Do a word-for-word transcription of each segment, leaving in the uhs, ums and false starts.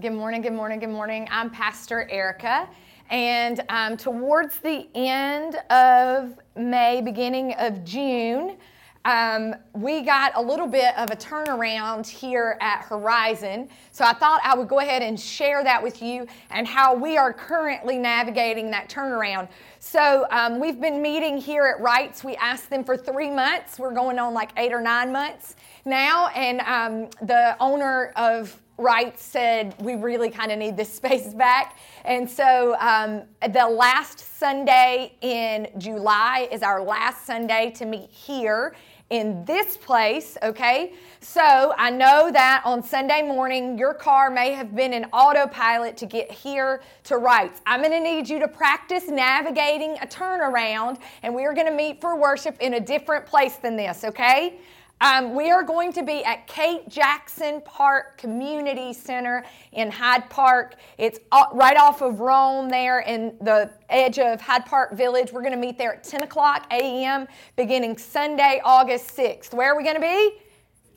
Good morning, good morning, good morning. I'm Pastor Erica, and um, towards the end of May, beginning of June, um, we got a little bit of a turnaround here at Horizon, so I thought I would go ahead and share that with you and how we are currently navigating that turnaround. So um, we've been meeting here at Wright's. We asked them for three months. We're going on like eight or nine months now, and um, the owner of Wright said we really kind of need this space back, and so um, the last Sunday in July is our last Sunday to meet here in this place, okay? So I know that on Sunday morning, your car may have been in autopilot to get here to Wright's. I'm gonna need you to practice navigating a turnaround, and we are gonna meet for worship in a different place than this, okay? Um, we are going to be at Kate Jackson Park Community Center in Hyde Park. It's right off of Rome there in the edge of Hyde Park Village. We're going to meet there at ten o'clock a.m. beginning Sunday, August sixth. Where are we going to be?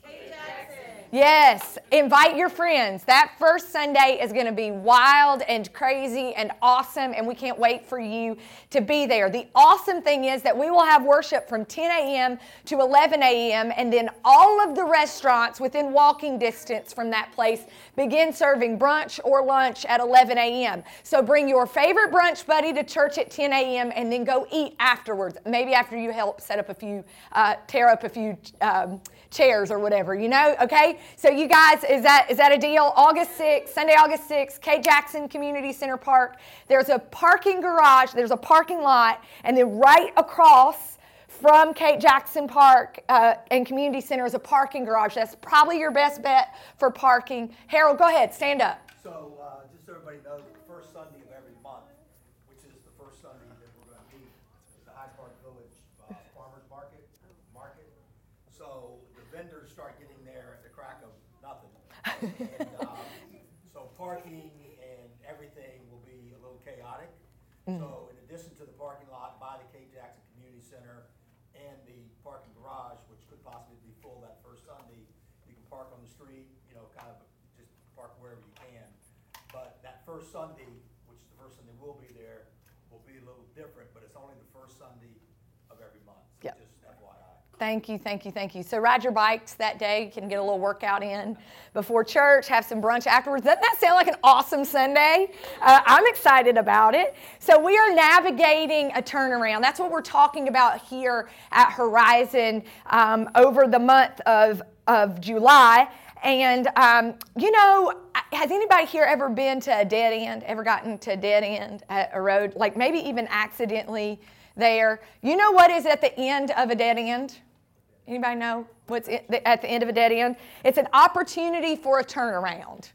Kate Jackson. Yes. Invite your friends. That first Sunday is going to be wild and crazy and awesome, and we can't wait for you to be there. The awesome thing is that we will have worship from ten a.m. to eleven a.m., and then all of the restaurants within walking distance from that place begin serving brunch or lunch at eleven a.m. So bring your favorite brunch buddy to church at ten a.m. and then go eat afterwards, maybe after you help set up a few, uh, tear up a few um, chairs or whatever, you know, okay? So you guys, is that is that a deal? August sixth, Sunday, August sixth, Kate Jackson Community Center Park. There's a parking garage, there's a parking lot, and then right across from Kate Jackson Park uh, and Community Center is a parking garage. That's probably your best bet for parking. Harold, go ahead, stand up. So uh, just so everybody knows, the first Sunday of every month, which is the first Sunday that we're going to meet, is the Hyde Park Village uh, Farmers Market. Market. So the vendors start getting and, um, so parking and everything will be a little chaotic. Mm-hmm. So in addition to the parking lot by the Kate Jackson Community Center and the parking garage, which could possibly be full that first Sunday, you can park on the street, you know, kind of just park wherever you can. But that first Sunday, which the first Sunday will be there, will be a little different, but it's only the first Sunday of every month. So yep. Just F Y I. Thank you, thank you, thank you. So ride your bikes that day. You can get a little workout in before church, have some brunch afterwards. Doesn't that sound like an awesome Sunday? Uh, I'm excited about it. So we are navigating a turnaround. That's what we're talking about here at Horizon um, over the month of, of July. And, um, you know, has anybody here ever been to a dead end, ever gotten to a dead end at a road, like maybe even accidentally there? You know what is at the end of a dead end? Anybody know what's at the end of a dead end? It's an opportunity for a turnaround.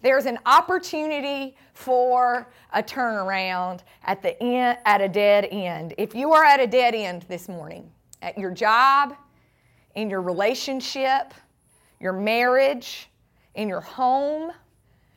There's an opportunity for a turnaround at the end, at a dead end. If you are at a dead end this morning, at your job, in your relationship, your marriage, in your home,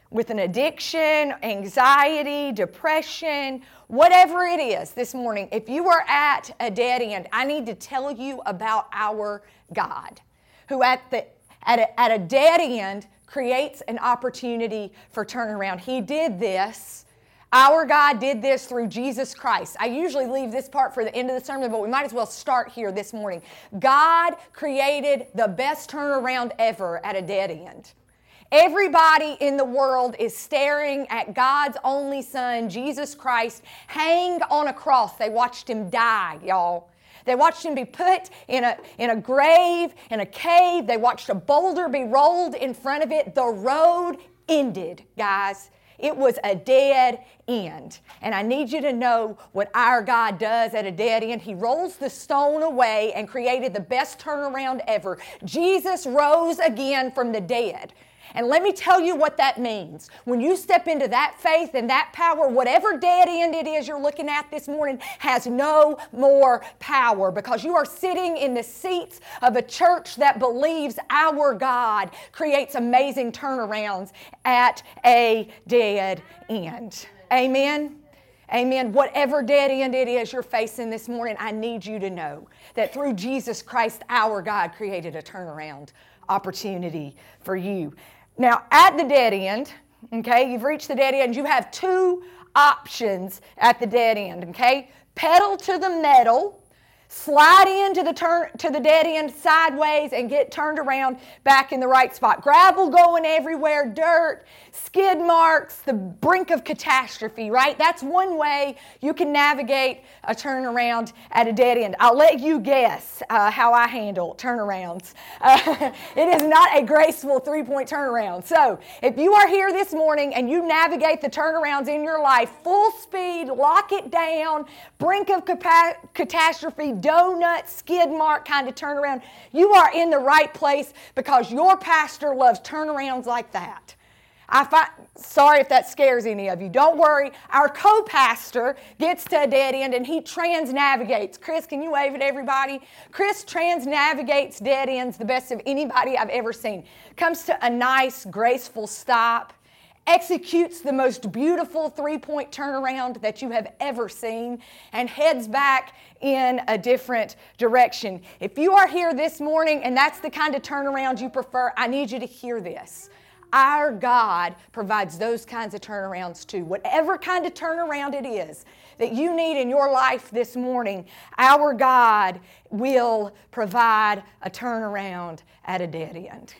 with an addiction, anxiety, depression, whatever it is this morning, if you are at a dead end, I need to tell you about our God, who at the at a, at a dead end creates an opportunity for turnaround. He did this. Our God did this through Jesus Christ. I usually leave this part for the end of the sermon, but we might as well start here this morning. God created the best turnaround ever at a dead end. Everybody in the world is staring at God's only Son, Jesus Christ, hanged on a cross. They watched him die, y'all. They watched him be put in a, in a grave, in a cave. They watched a boulder be rolled in front of it. The road ended, guys. It was a dead end. And I need you to know what our God does at a dead end. He rolls the stone away and created the best turnaround ever. Jesus rose again from the dead. And let me tell you what that means. When you step into that faith and that power, whatever dead end it is you're looking at this morning has no more power, because you are sitting in the seats of a church that believes our God creates amazing turnarounds at a dead end. Amen? Amen. Whatever dead end it is you're facing this morning, I need you to know that through Jesus Christ, our God created a turnaround opportunity for you. Now, at the dead end, Okay, you've reached the dead end. You have two options at the dead end. Okay, pedal to the metal, slide into the turn to the dead end sideways, and get turned around back in the right spot. Gravel going everywhere, dirt, skid marks, the brink of catastrophe, right? That's one way you can navigate a turnaround at a dead end. I'll let you guess uh, how I handle turnarounds. Uh, it is not a graceful three-point turnaround. So if you are here this morning and you navigate the turnarounds in your life, full speed, lock it down, brink of capa- catastrophe, donut, skid mark kind of turnaround, you are in the right place because your pastor loves turnarounds like that. I find, sorry if that scares any of you. Don't worry. Our co-pastor gets to a dead end and he transnavigates. Chris, can you wave at everybody? Chris transnavigates dead ends the best of anybody I've ever seen. Comes to a nice, graceful stop. Executes the most beautiful three-point turnaround that you have ever seen, and heads back in a different direction. If you are here this morning and that's the kind of turnaround you prefer, I need you to hear this. Our God provides those kinds of turnarounds too. Whatever kind of turnaround it is that you need in your life this morning, our God will provide a turnaround at a dead end.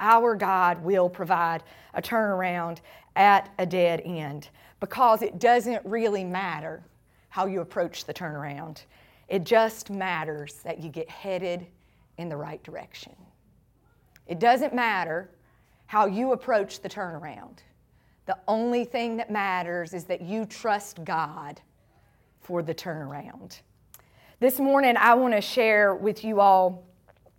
Our God will provide a turnaround at a dead end because it doesn't really matter how you approach the turnaround. It just matters that you get headed in the right direction. It doesn't matter how you approach the turnaround. The only thing that matters is that you trust God for the turnaround. This morning, I want to share with you all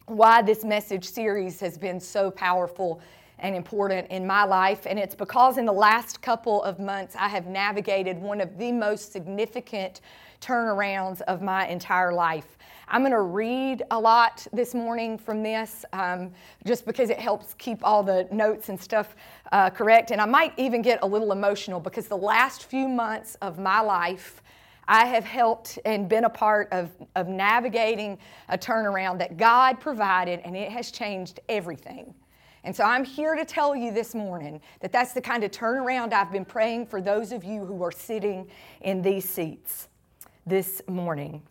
why this message series has been so powerful and important in my life. And it's because in the last couple of months, I have navigated one of the most significant turnarounds of my entire life. I'm going to read a lot this morning from this um, just because it helps keep all the notes and stuff uh, correct. And I might even get a little emotional because the last few months of my life, I have helped and been a part of, of navigating a turnaround that God provided, and it has changed everything. And so I'm here to tell you this morning that that's the kind of turnaround I've been praying for those of you who are sitting in these seats this morning.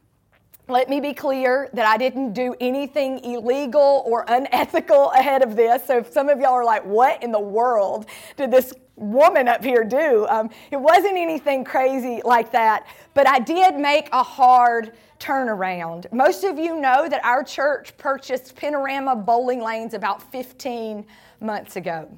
Let me be clear that I didn't do anything illegal or unethical ahead of this. So if some of y'all are like, what in the world did this woman up here do? Um, it wasn't anything crazy like that, but I did make a hard turnaround. Most of you know that our church purchased Panorama Bowling Lanes about fifteen months ago.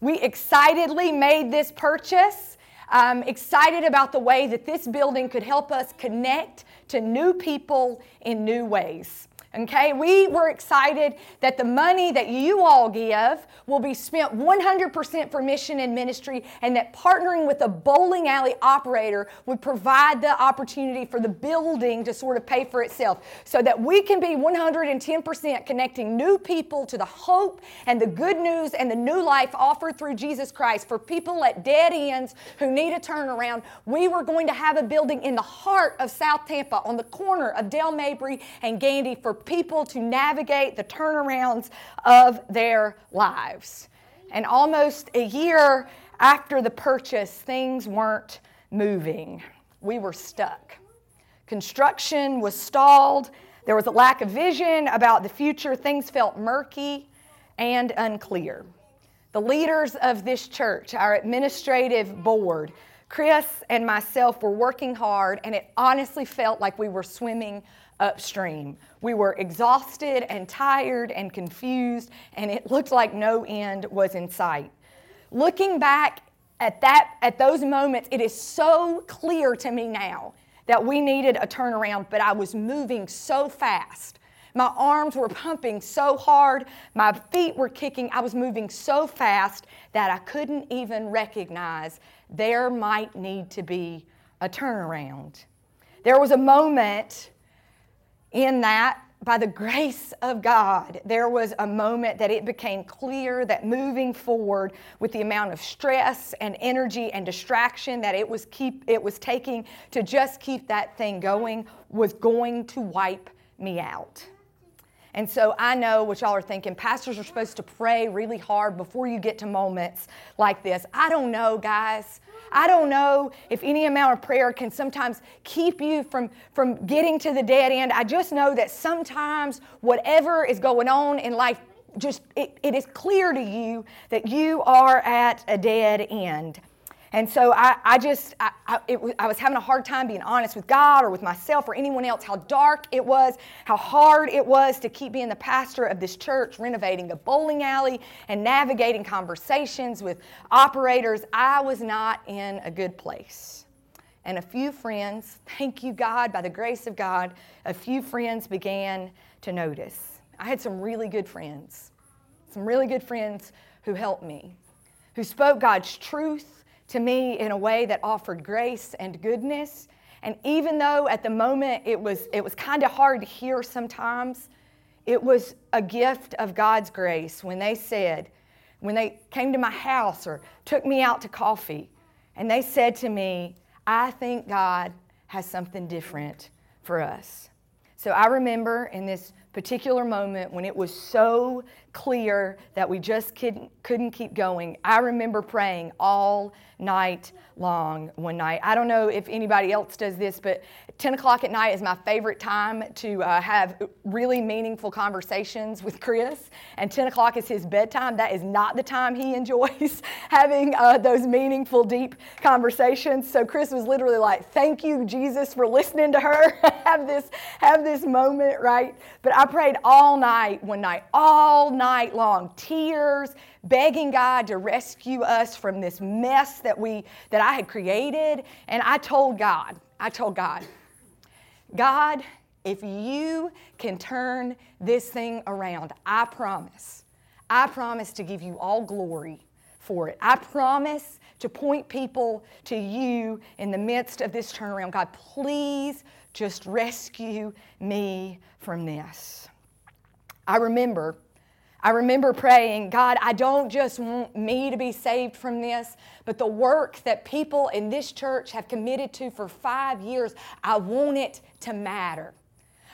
We excitedly made this purchase, um, excited about the way that this building could help us connect to new people in new ways. Okay, we were excited that the money that you all give will be spent one hundred percent for mission and ministry, and that partnering with a bowling alley operator would provide the opportunity for the building to sort of pay for itself so that we can be one hundred ten percent connecting new people to the hope and the good news and the new life offered through Jesus Christ for people at dead ends who need a turnaround. We were going to have a building in the heart of South Tampa on the corner of Dale Mabry and Gandy for people to navigate the turnarounds of their lives. And almost a year after the purchase, things weren't moving. We were stuck. Construction was stalled. There was a lack of vision about the future. Things felt murky and unclear. The leaders of this church, our administrative board, Chris and myself, were working hard, and it honestly felt like we were swimming upstream. We were exhausted and tired and confused, and it looked like no end was in sight. Looking back at that, at those moments, it is so clear to me now that we needed a turnaround, but I was moving so fast. My arms were pumping so hard, my feet were kicking. I was moving so fast that I couldn't even recognize there might need to be a turnaround. There was a moment in that, by the grace of God, there was a moment that it became clear that moving forward with the amount of stress and energy and distraction that it was keep it was taking to just keep that thing going was going to wipe me out. And so I know what y'all are thinking. Pastors are supposed to pray really hard before you get to moments like this. I don't know, guys. I don't know if any amount of prayer can sometimes keep you from, from getting to the dead end. I just know that sometimes whatever is going on in life, just it, it is clear to you that you are at a dead end. And so I, I just, I, I, it, I was having a hard time being honest with God or with myself or anyone else, how dark it was, how hard it was to keep being the pastor of this church, renovating a bowling alley and navigating conversations with operators. I was not in a good place. And a few friends, thank you, God, by the grace of God, a few friends began to notice. I had some really good friends, some really good friends who helped me, who spoke God's truth to me in a way that offered grace and goodness. And even though at the moment it was it was kind of hard to hear sometimes, it was a gift of God's grace when they said, when they came to my house or took me out to coffee, and they said to me, I think God has something different for us. So I remember in this particular moment when it was so clear that we just couldn't, couldn't keep going, I remember praying all night long one night. I don't know if anybody else does this, but ten o'clock at night is my favorite time to uh, have really meaningful conversations with Chris, and ten o'clock is his bedtime. That is not the time he enjoys having uh, those meaningful, deep conversations. So Chris was literally like, thank you, Jesus, for listening to her have this have this moment, right? But I prayed all night one night, all night. Night long, tears, begging God to rescue us from this mess that we that I had created. And I told God, I told God, God, if you can turn this thing around, I promise, I promise to give you all glory for it. I promise to point people to you in the midst of this turnaround. God, please just rescue me from this. I remember I remember praying, God, I don't just want me to be saved from this, but the work that people in this church have committed to for five years, I want it to matter.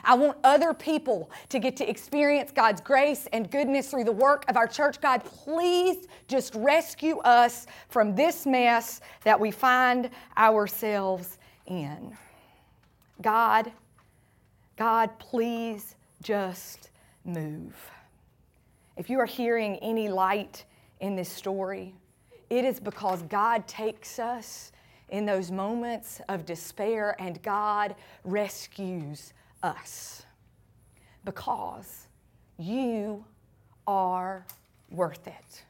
I want other people to get to experience God's grace and goodness through the work of our church. God, please just rescue us from this mess that we find ourselves in. God, God, please just move. If you are hearing any light in this story, it is because God takes us in those moments of despair and God rescues us because you are worth it.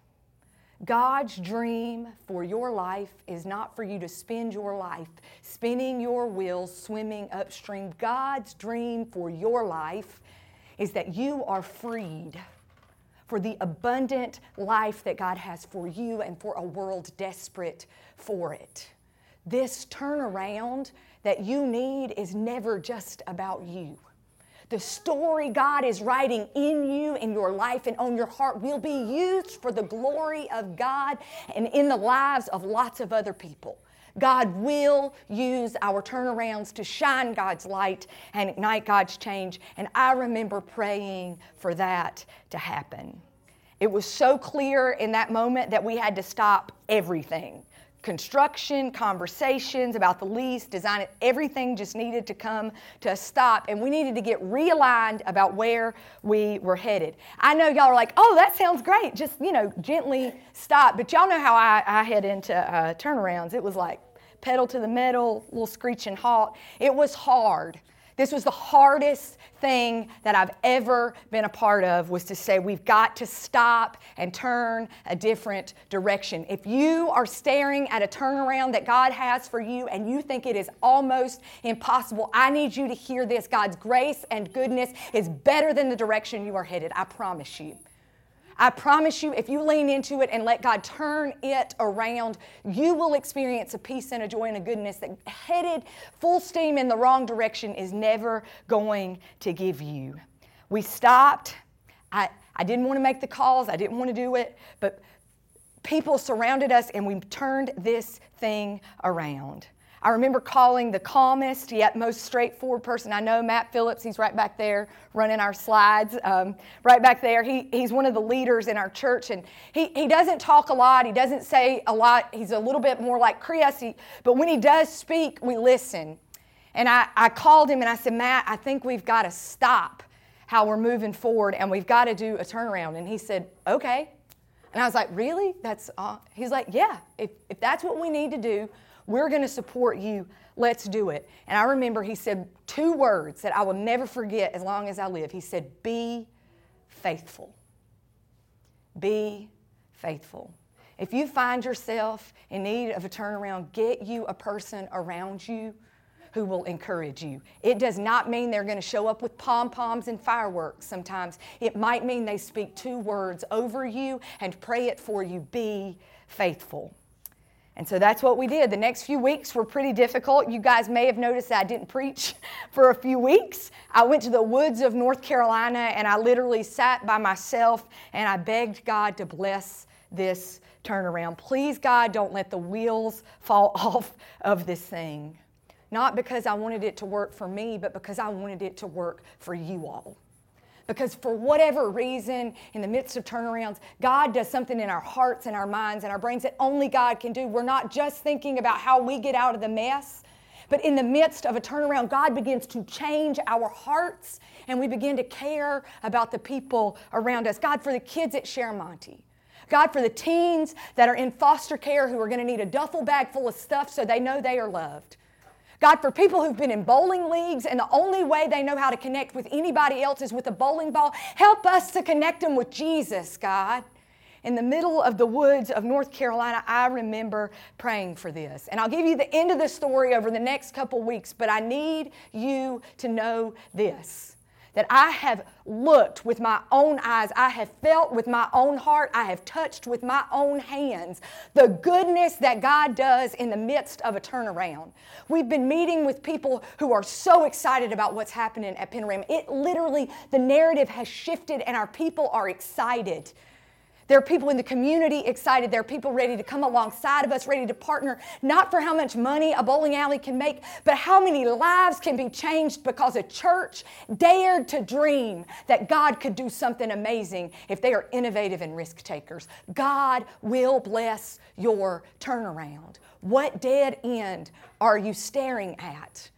God's dream for your life is not for you to spend your life spinning your wheels, swimming upstream. God's dream for your life is that you are freed for the abundant life that God has for you and for a world desperate for it. This turnaround that you need is never just about you. The story God is writing in you, in your life, and on your heart will be used for the glory of God and in the lives of lots of other people. God will use our turnarounds to shine God's light and ignite God's change. And I remember praying for that to happen. It was so clear in that moment that we had to stop everything. Construction, conversations about the lease, design, everything just needed to come to a stop, and we needed to get realigned about where we were headed. I know y'all are like, oh, that sounds great. Just, you know, gently stop. But y'all know how I, I head into uh, turnarounds. It was like pedal to the metal, little screeching halt. It was hard. This was the hardest thing that I've ever been a part of, was to say we've got to stop and turn a different direction. If you are staring at a turnaround that God has for you and you think it is almost impossible, I need you to hear this. God's grace and goodness is better than the direction you are headed. I promise you. I promise you, if you lean into it and let God turn it around, you will experience a peace and a joy and a goodness that headed full steam in the wrong direction is never going to give you. We stopped. I, I didn't want to make the calls. I didn't want to do it. But people surrounded us, and we turned this thing around. I remember calling the calmest yet most straightforward person I know, Matt Phillips. He's right back there running our slides, um, right back there. He, he's one of the leaders in our church, and he, he doesn't talk a lot. He doesn't say a lot. He's a little bit more like Chris, but when he does speak, we listen. And I, I called him and I said, Matt, I think we've got to stop how we're moving forward, and we've got to do a turnaround. And he said, okay. And I was like, really? That's uh, he's like, yeah, if, if that's what we need to do, we're going to support you. Let's do it. And I remember he said two words that I will never forget as long as I live. He said, be faithful. Be faithful. If you find yourself in need of a turnaround, get you a person around you who will encourage you. It does not mean they're going to show up with pom-poms and fireworks sometimes. It might mean they speak two words over you and pray it for you. Be faithful. And so that's what we did. The next few weeks were pretty difficult. You guys may have noticed I didn't preach for a few weeks. I went to the woods of North Carolina, and I literally sat by myself, and I begged God to bless this turnaround. Please, God, don't let the wheels fall off of this thing. Not because I wanted it to work for me, but because I wanted it to work for you all. Because for whatever reason, in the midst of turnarounds, God does something in our hearts and our minds and our brains that only God can do. We're not just thinking about how we get out of the mess, but in the midst of a turnaround, God begins to change our hearts, and we begin to care about the people around us. God, for the kids at Charamonte. God, for the teens that are in foster care who are going to need a duffel bag full of stuff so they know they are loved. God, for people who've been in bowling leagues and the only way they know how to connect with anybody else is with a bowling ball, help us to connect them with Jesus, God. In the middle of the woods of North Carolina, I remember praying for this. And I'll give you the end of the story over the next couple weeks, but I need you to know this, that I have looked with my own eyes, I have felt with my own heart, I have touched with my own hands the goodness that God does in the midst of a turnaround. We've been meeting with people who are so excited about what's happening at Penram. It literally, the narrative has shifted, and our people are excited. There are people in the community excited. There are people ready to come alongside of us, ready to partner, not for how much money a bowling alley can make, but how many lives can be changed because a church dared to dream that God could do something amazing if they are innovative and risk takers. God will bless your turnaround. What dead end are you staring at?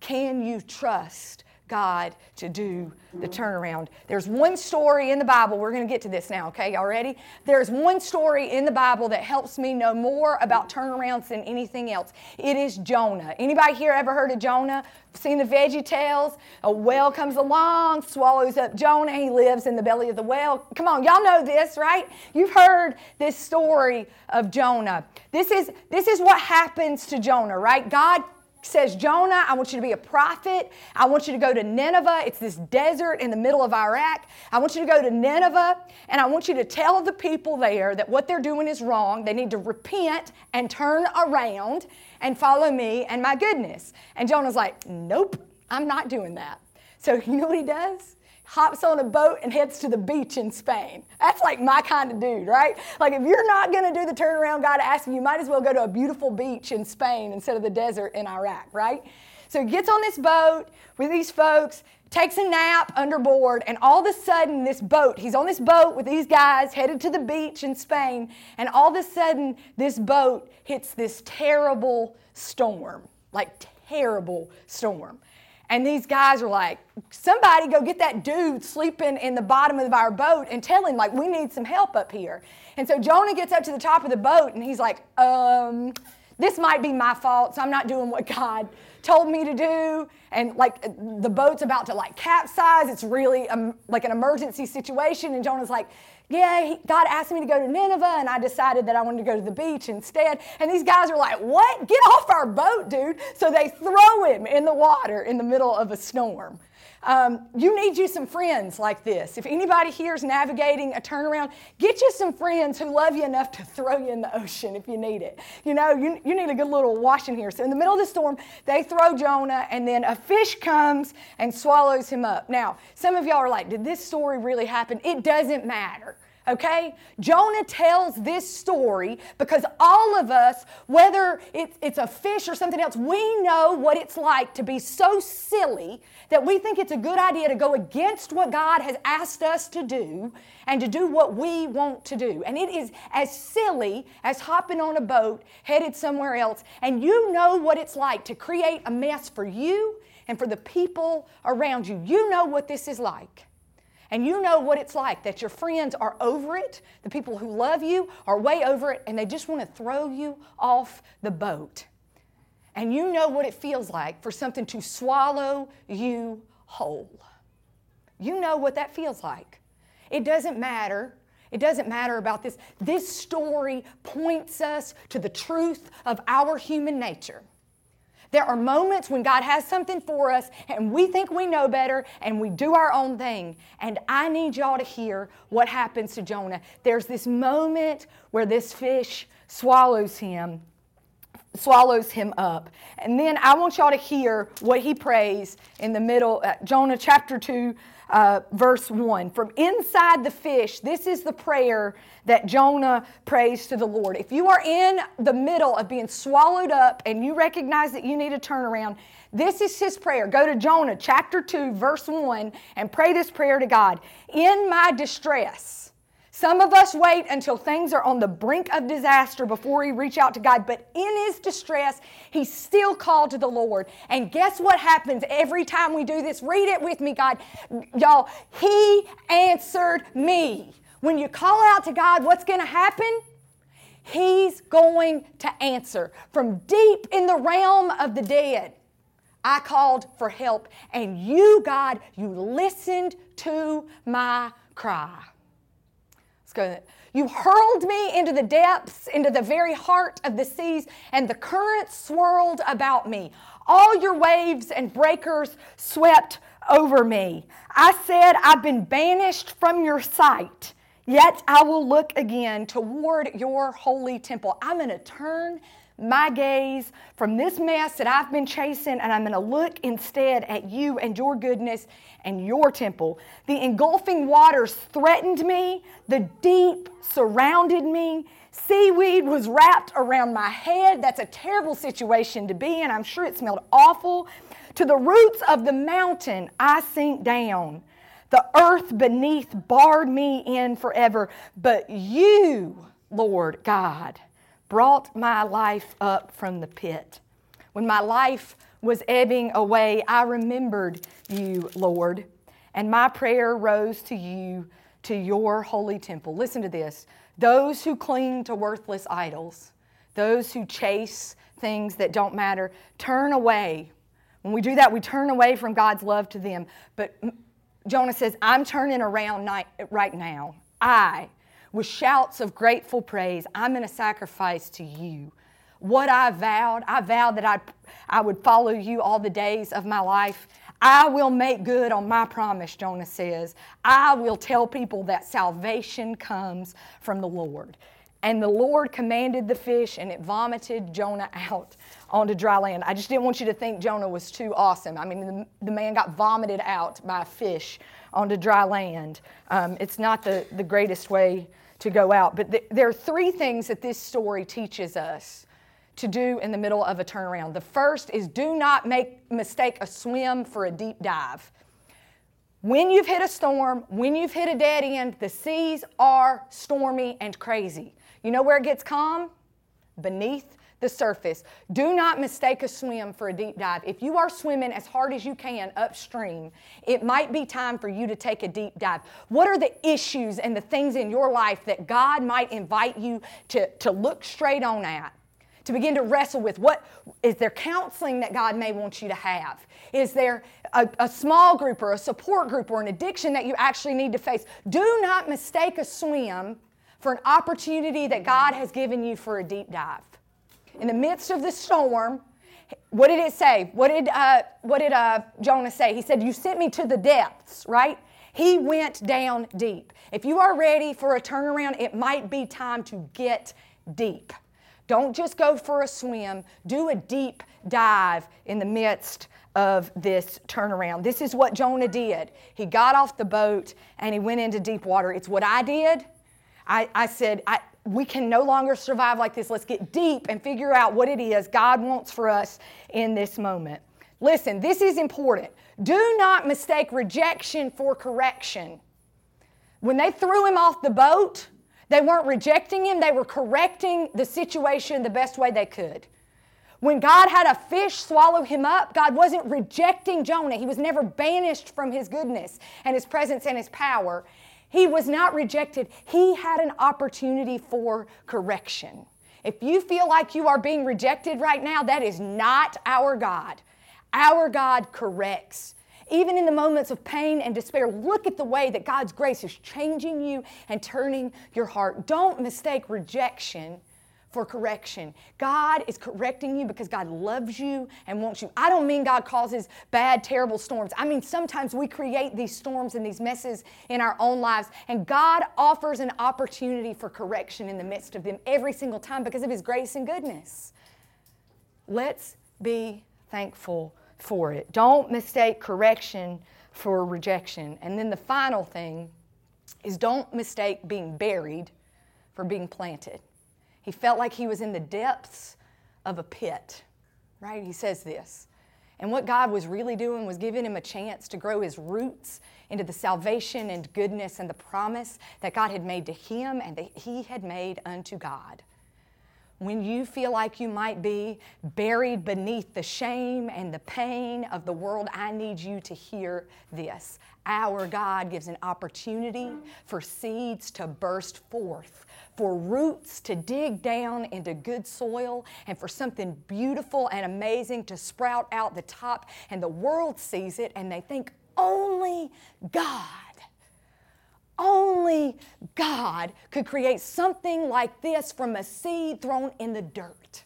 Can you trust God to do the turnaround? There's one story in the Bible. We're going to get to this now, okay? Y'all ready? There's one story in the Bible that helps me know more about turnarounds than anything else. It is Jonah. Anybody here ever heard of Jonah? Seen the Veggie Tales? A whale comes along, swallows up Jonah. He lives in the belly of the whale. Come on, y'all know this, right? You've heard this story of Jonah. This is, this is what happens to Jonah, right? God says, Jonah, I want you to be a prophet. I want you to go to Nineveh. It's this desert in the middle of Iraq. I want you to go to Nineveh, and I want you to tell the people there that what they're doing is wrong. They need to repent and turn around and follow me and my goodness. And Jonah's like, nope, I'm not doing that. So you know what he does? Hops on a boat and heads to the beach in Spain. That's like my kind of dude, right? Like if you're not going to do the turnaround God asked you, you might as well go to a beautiful beach in Spain instead of the desert in Iraq, right? So he gets on this boat with these folks, takes a nap underboard, and all of a sudden this boat, he's on this boat with these guys headed to the beach in Spain, and all of a sudden this boat hits this terrible storm, like terrible storm. And these guys are like, somebody go get that dude sleeping in the bottom of our boat and tell him, like, we need some help up here. And so Jonah gets up to the top of the boat, and he's like, um, this might be my fault, so I'm not doing what God told me to do. And, like, the boat's about to, like, capsize. It's really, um, like, an emergency situation. And Jonah's like, yeah, he, God asked me to go to Nineveh, and I decided that I wanted to go to the beach instead. And these guys are like, what? Get off our boat, dude. So they throw him in the water in the middle of a storm. Um, you need you some friends like this. If anybody here is navigating a turnaround, get you some friends who love you enough to throw you in the ocean if you need it. You know, you, you need a good little wash in here. So in the middle of the storm, they throw Jonah, and then a fish comes and swallows him up. Now, some of y'all are like, did this story really happen? It doesn't matter. okay? Jonah tells this story because all of us, whether it, it's a fish or something else, we know what it's like to be so silly that we think it's a good idea to go against what God has asked us to do and to do what we want to do. And it is as silly as hopping on a boat headed somewhere else. And you know what it's like to create a mess for you and for the people around you. You know what this is like. And you know what it's like that your friends are over it, the people who love you are way over it, and they just want to throw you off the boat. And you know what it feels like for something to swallow you whole. You know what that feels like. It doesn't matter. It doesn't matter about this. This story points us to the truth of our human nature. There are moments when God has something for us and we think we know better and we do our own thing. And I need y'all to hear what happens to Jonah. There's this moment where this fish swallows him, swallows him up. And then I want y'all to hear what he prays in the middle, uh, Jonah chapter two, uh, verse one. From inside the fish, this is the prayer that Jonah prays to the Lord. If you are in the middle of being swallowed up and you recognize that you need a turnaround, this is his prayer. Go to Jonah chapter two, verse one, and pray this prayer to God. In my distress, some of us wait until things are on the brink of disaster before we reach out to God. But in his distress, he still called to the Lord. And guess what happens every time we do this? Read it with me, God. Y'all, he answered me. When you call out to God, what's going to happen? He's going to answer. From deep in the realm of the dead, I called for help. And you, God, you listened to my cry. You hurled me into the depths, into the very heart of the seas, and the current swirled about me. All your waves and breakers swept over me. I said, I've been banished from your sight, yet I will look again toward your holy temple. I'm going to turn my gaze from this mess that I've been chasing, and I'm going to look instead at you and your goodness and your temple. The engulfing waters threatened me. The deep surrounded me. Seaweed was wrapped around my head. That's a terrible situation to be in. I'm sure it smelled awful. To the roots of the mountain, I sink down. The earth beneath barred me in forever. But you, Lord God, brought my life up from the pit. When my life was ebbing away, I remembered you, Lord, and my prayer rose to you, to your holy temple. Listen to this. Those who cling to worthless idols, those who chase things that don't matter, turn away. When we do that, we turn away from God's love to them. But Jonah says, I'm turning around right now. I With shouts of grateful praise, I'm going to sacrifice to you. What I vowed, I vowed that I, I would follow you all the days of my life. I will make good on my promise, Jonah says. I will tell people that salvation comes from the Lord. And the Lord commanded the fish, and it vomited Jonah out onto dry land. I just didn't want you to think Jonah was too awesome. I mean, the, the man got vomited out by a fish onto dry land. Um, it's not the, the greatest way to go out. But th- there are three things that this story teaches us to do in the middle of a turnaround. The first is do not make mistake a swim for a deep dive. When you've hit a storm, when you've hit a dead end, the seas are stormy and crazy. You know where it gets calm? Beneath the surface. Do not mistake a swim for a deep dive. If you are swimming as hard as you can upstream, it might be time for you to take a deep dive. What are the issues and the things in your life that God might invite you to, to look straight on at? To begin to wrestle with, what is there counseling that God may want you to have? Is there a, a small group or a support group or an addiction that you actually need to face? Do not mistake a swim for an opportunity that God has given you for a deep dive. In the midst of the storm, what did it say? What did uh, what did uh, Jonah say? He said, you sent me to the depths, right? He went down deep. If you are ready for a turnaround, it might be time to get deep. Don't just go for a swim. Do a deep dive in the midst of this turnaround. This is what Jonah did. He got off the boat and he went into deep water. It's what I did. I, I said, I, we can no longer survive like this. Let's get deep and figure out what it is God wants for us in this moment. Listen, this is important. Do not mistake rejection for correction. When they threw him off the boat, they weren't rejecting him. They were correcting the situation the best way they could. When God had a fish swallow him up, God wasn't rejecting Jonah. He was never banished from his goodness and his presence and his power. He was not rejected. He had an opportunity for correction. If you feel like you are being rejected right now, that is not our God. Our God corrects. Even in the moments of pain and despair, look at the way that God's grace is changing you and turning your heart. Don't mistake rejection for correction. God is correcting you because God loves you and wants you. I don't mean God causes bad, terrible storms. I mean, sometimes we create these storms and these messes in our own lives, and God offers an opportunity for correction in the midst of them every single time because of His grace and goodness. Let's be thankful for it. Don't mistake correction for rejection. And then the final thing is, don't mistake being buried for being planted. He felt like he was in the depths of a pit, right? He says this. And what God was really doing was giving him a chance to grow his roots into the salvation and goodness and the promise that God had made to him and that he had made unto God. When you feel like you might be buried beneath the shame and the pain of the world, I need you to hear this. Our God gives an opportunity for seeds to burst forth, for roots to dig down into good soil, and for something beautiful and amazing to sprout out the top. And the world sees it and they think, only God. Only God could create something like this from a seed thrown in the dirt.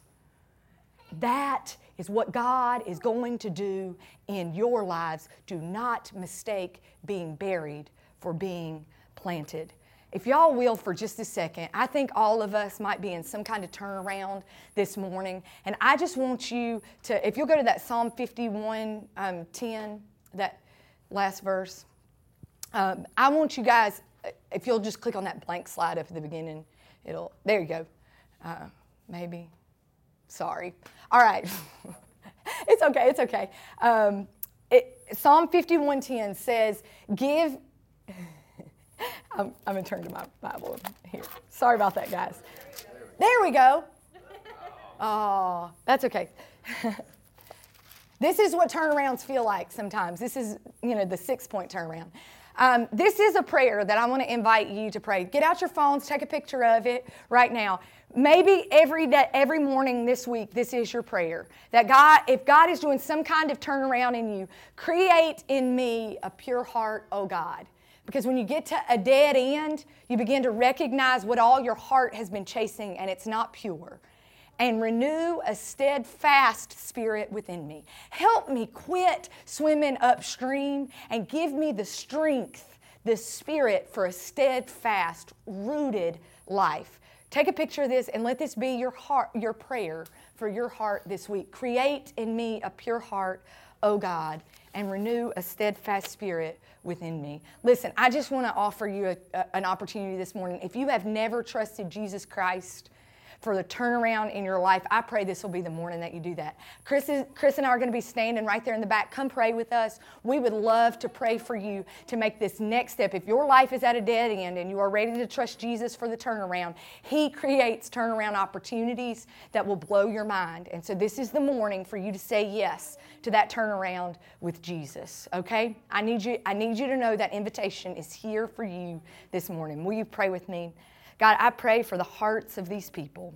That is what God is going to do in your lives. Do not mistake being buried for being planted. If y'all will, for just a second, I think all of us might be in some kind of turnaround this morning. And I just want you to, if you'll go to that Psalm fifty-one, um, ten, that last verse. Um, I want you guys, if you'll just click on that blank slide up at the beginning, it'll, there you go, uh, maybe, sorry. All right, it's okay, it's okay. Um, it, Psalm fifty-one ten says, give, I'm, I'm gonna turn to my Bible here. Sorry about that, guys. There we go. Oh, that's okay. This is what turnarounds feel like sometimes. This is, you know, the six-point turnaround. Um, this is a prayer that I want to invite you to pray. Get out your phones, take a picture of it right now. Maybe every day, every morning this week, this is your prayer. That God, if God is doing some kind of turnaround in you, create in me a pure heart, oh God. Because when you get to a dead end, you begin to recognize what all your heart has been chasing, and it's not pure. And renew a steadfast spirit within me. Help me quit swimming upstream and give me the strength, the spirit for a steadfast, rooted life. Take a picture of this and let this be your heart, your prayer for your heart this week. Create in me a pure heart, O God, and renew a steadfast spirit within me. Listen, I just want to offer you a, a, an opportunity this morning. If you have never trusted Jesus Christ for the turnaround in your life, I pray this will be the morning that you do that. Chris, is, Chris and I are going to be standing right there in the back. Come pray with us. We would love to pray for you to make this next step. If your life is at a dead end and you are ready to trust Jesus for the turnaround, He creates turnaround opportunities that will blow your mind. And so this is the morning for you to say yes to that turnaround with Jesus, okay? I need you, I need you to know that invitation is here for you this morning. Will you pray with me? God, I pray for the hearts of these people,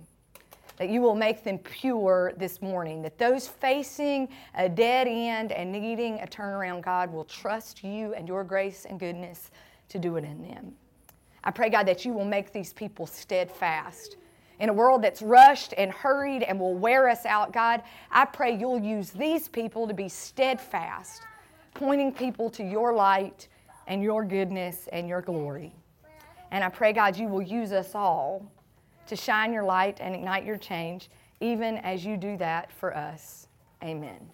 that you will make them pure this morning, that those facing a dead end and needing a turnaround, God, will trust you and your grace and goodness to do it in them. I pray, God, that you will make these people steadfast. In a world that's rushed and hurried and will wear us out, God, I pray you'll use these people to be steadfast, pointing people to your light and your goodness and your glory. And I pray, God, you will use us all to shine your light and ignite your change, even as you do that for us. Amen.